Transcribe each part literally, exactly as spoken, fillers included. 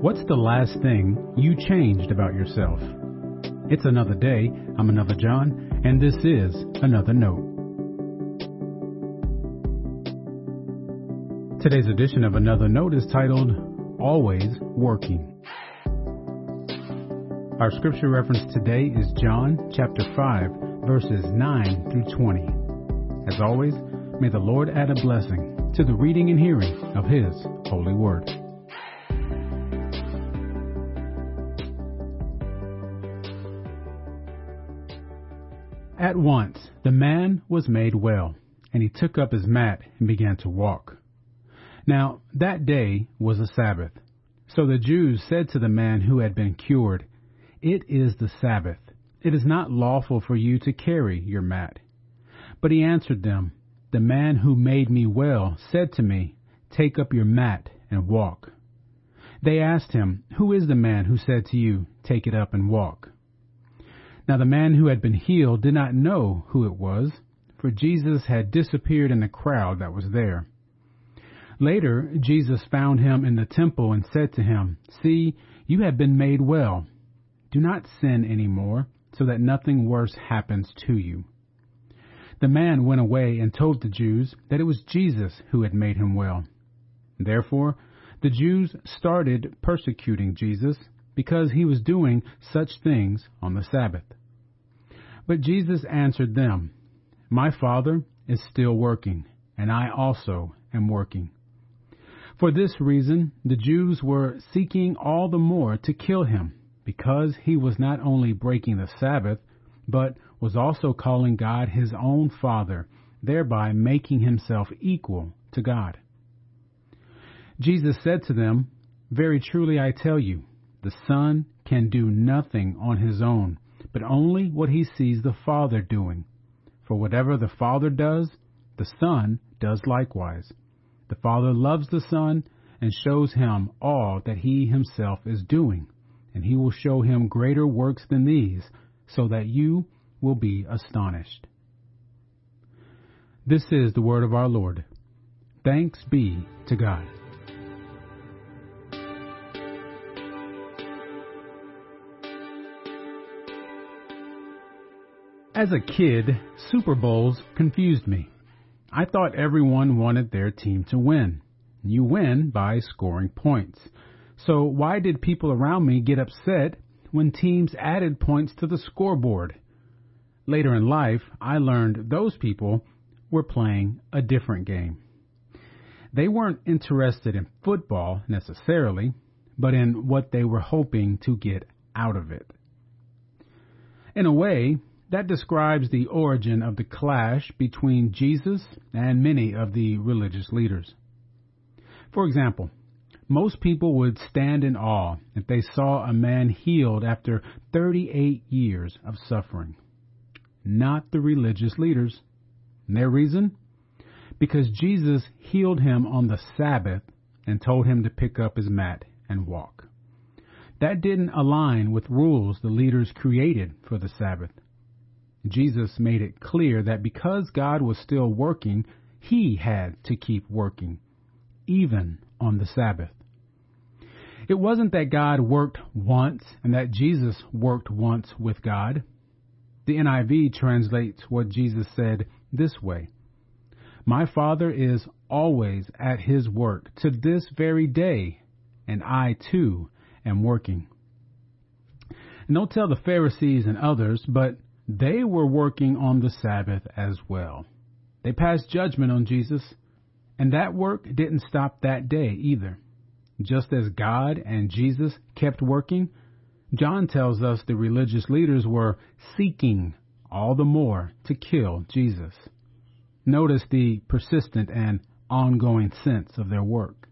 What's the last thing you changed about yourself? It's another day. I'm Another John, and this is Another Note. Today's edition of Another Note is titled, Always Working. Our scripture reference today is John chapter five, verses nine through twenty. As always, may the Lord add a blessing to the reading and hearing of His holy word. At once the man was made well, and he took up his mat and began to walk. Now that day was a Sabbath. So the Jews said to the man who had been cured, "It is the Sabbath. It is not lawful for you to carry your mat." But he answered them, "The man who made me well said to me, 'Take up your mat and walk.'" They asked him, "Who is the man who said to you, 'Take it up and walk'?" Now the man who had been healed did not know who it was, for Jesus had disappeared in the crowd that was there. Later, Jesus found him in the temple and said to him, "See, you have been made well. Do not sin any more, so that nothing worse happens to you." The man went away and told the Jews that it was Jesus who had made him well. Therefore, the Jews started persecuting Jesus because he was doing such things on the Sabbath. But Jesus answered them, "My Father is still working, and I also am working." For this reason, the Jews were seeking all the more to kill him, because he was not only breaking the Sabbath, but was also calling God his own Father, thereby making himself equal to God. Jesus said to them, "Very truly I tell you, the Son can do nothing on his own, but only what he sees the Father doing. For whatever the Father does, the Son does likewise. The Father loves the Son and shows him all that he himself is doing, and he will show him greater works than these, so that you will be astonished." This is the word of our Lord. Thanks be to God. As a kid, Super Bowls confused me. I thought everyone wanted their team to win. You win by scoring points. So why did people around me get upset when teams added points to the scoreboard? Later in life, I learned those people were playing a different game. They weren't interested in football necessarily, but in what they were hoping to get out of it. In a way, that describes the origin of the clash between Jesus and many of the religious leaders. For example, most people would stand in awe if they saw a man healed after thirty-eight years of suffering. Not the religious leaders. And their reason? Because Jesus healed him on the Sabbath and told him to pick up his mat and walk. That didn't align with rules the leaders created for the Sabbath. Jesus made it clear that because God was still working, he had to keep working, even on the Sabbath. It wasn't that God worked once and that Jesus worked once with God. The N I V translates what Jesus said this way: "My Father is always at his work to this very day, and I too am working." And don't tell the Pharisees and others, but they were working on the Sabbath as well. They passed judgment on Jesus, and that work didn't stop that day either. Just as God and Jesus kept working, John tells us the religious leaders were seeking all the more to kill Jesus. Notice the persistent and ongoing sense of their work.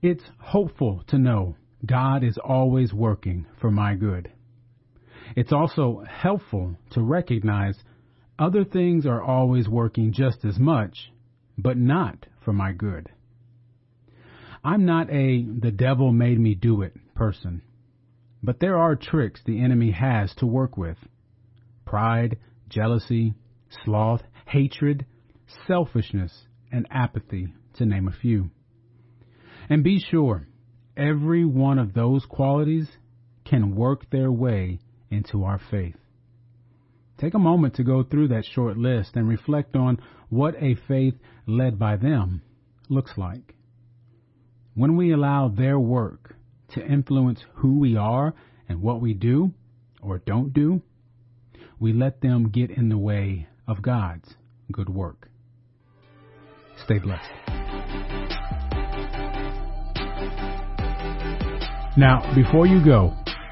It's hopeful to know God is always working for my good. It's also helpful to recognize other things are always working just as much, but not for my good. I'm not a "the devil made me do it" person, but there are tricks the enemy has to work with. Pride, jealousy, sloth, hatred, selfishness, and apathy, to name a few. And be sure, every one of those qualities can work their way into our faith. Take a moment to go through that short list and reflect on what a faith led by them looks like. When we allow their work to influence who we are and what we do or don't do, we let them get in the way of God's good work. Stay blessed. Now, before you go,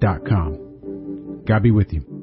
dot com. God be with you.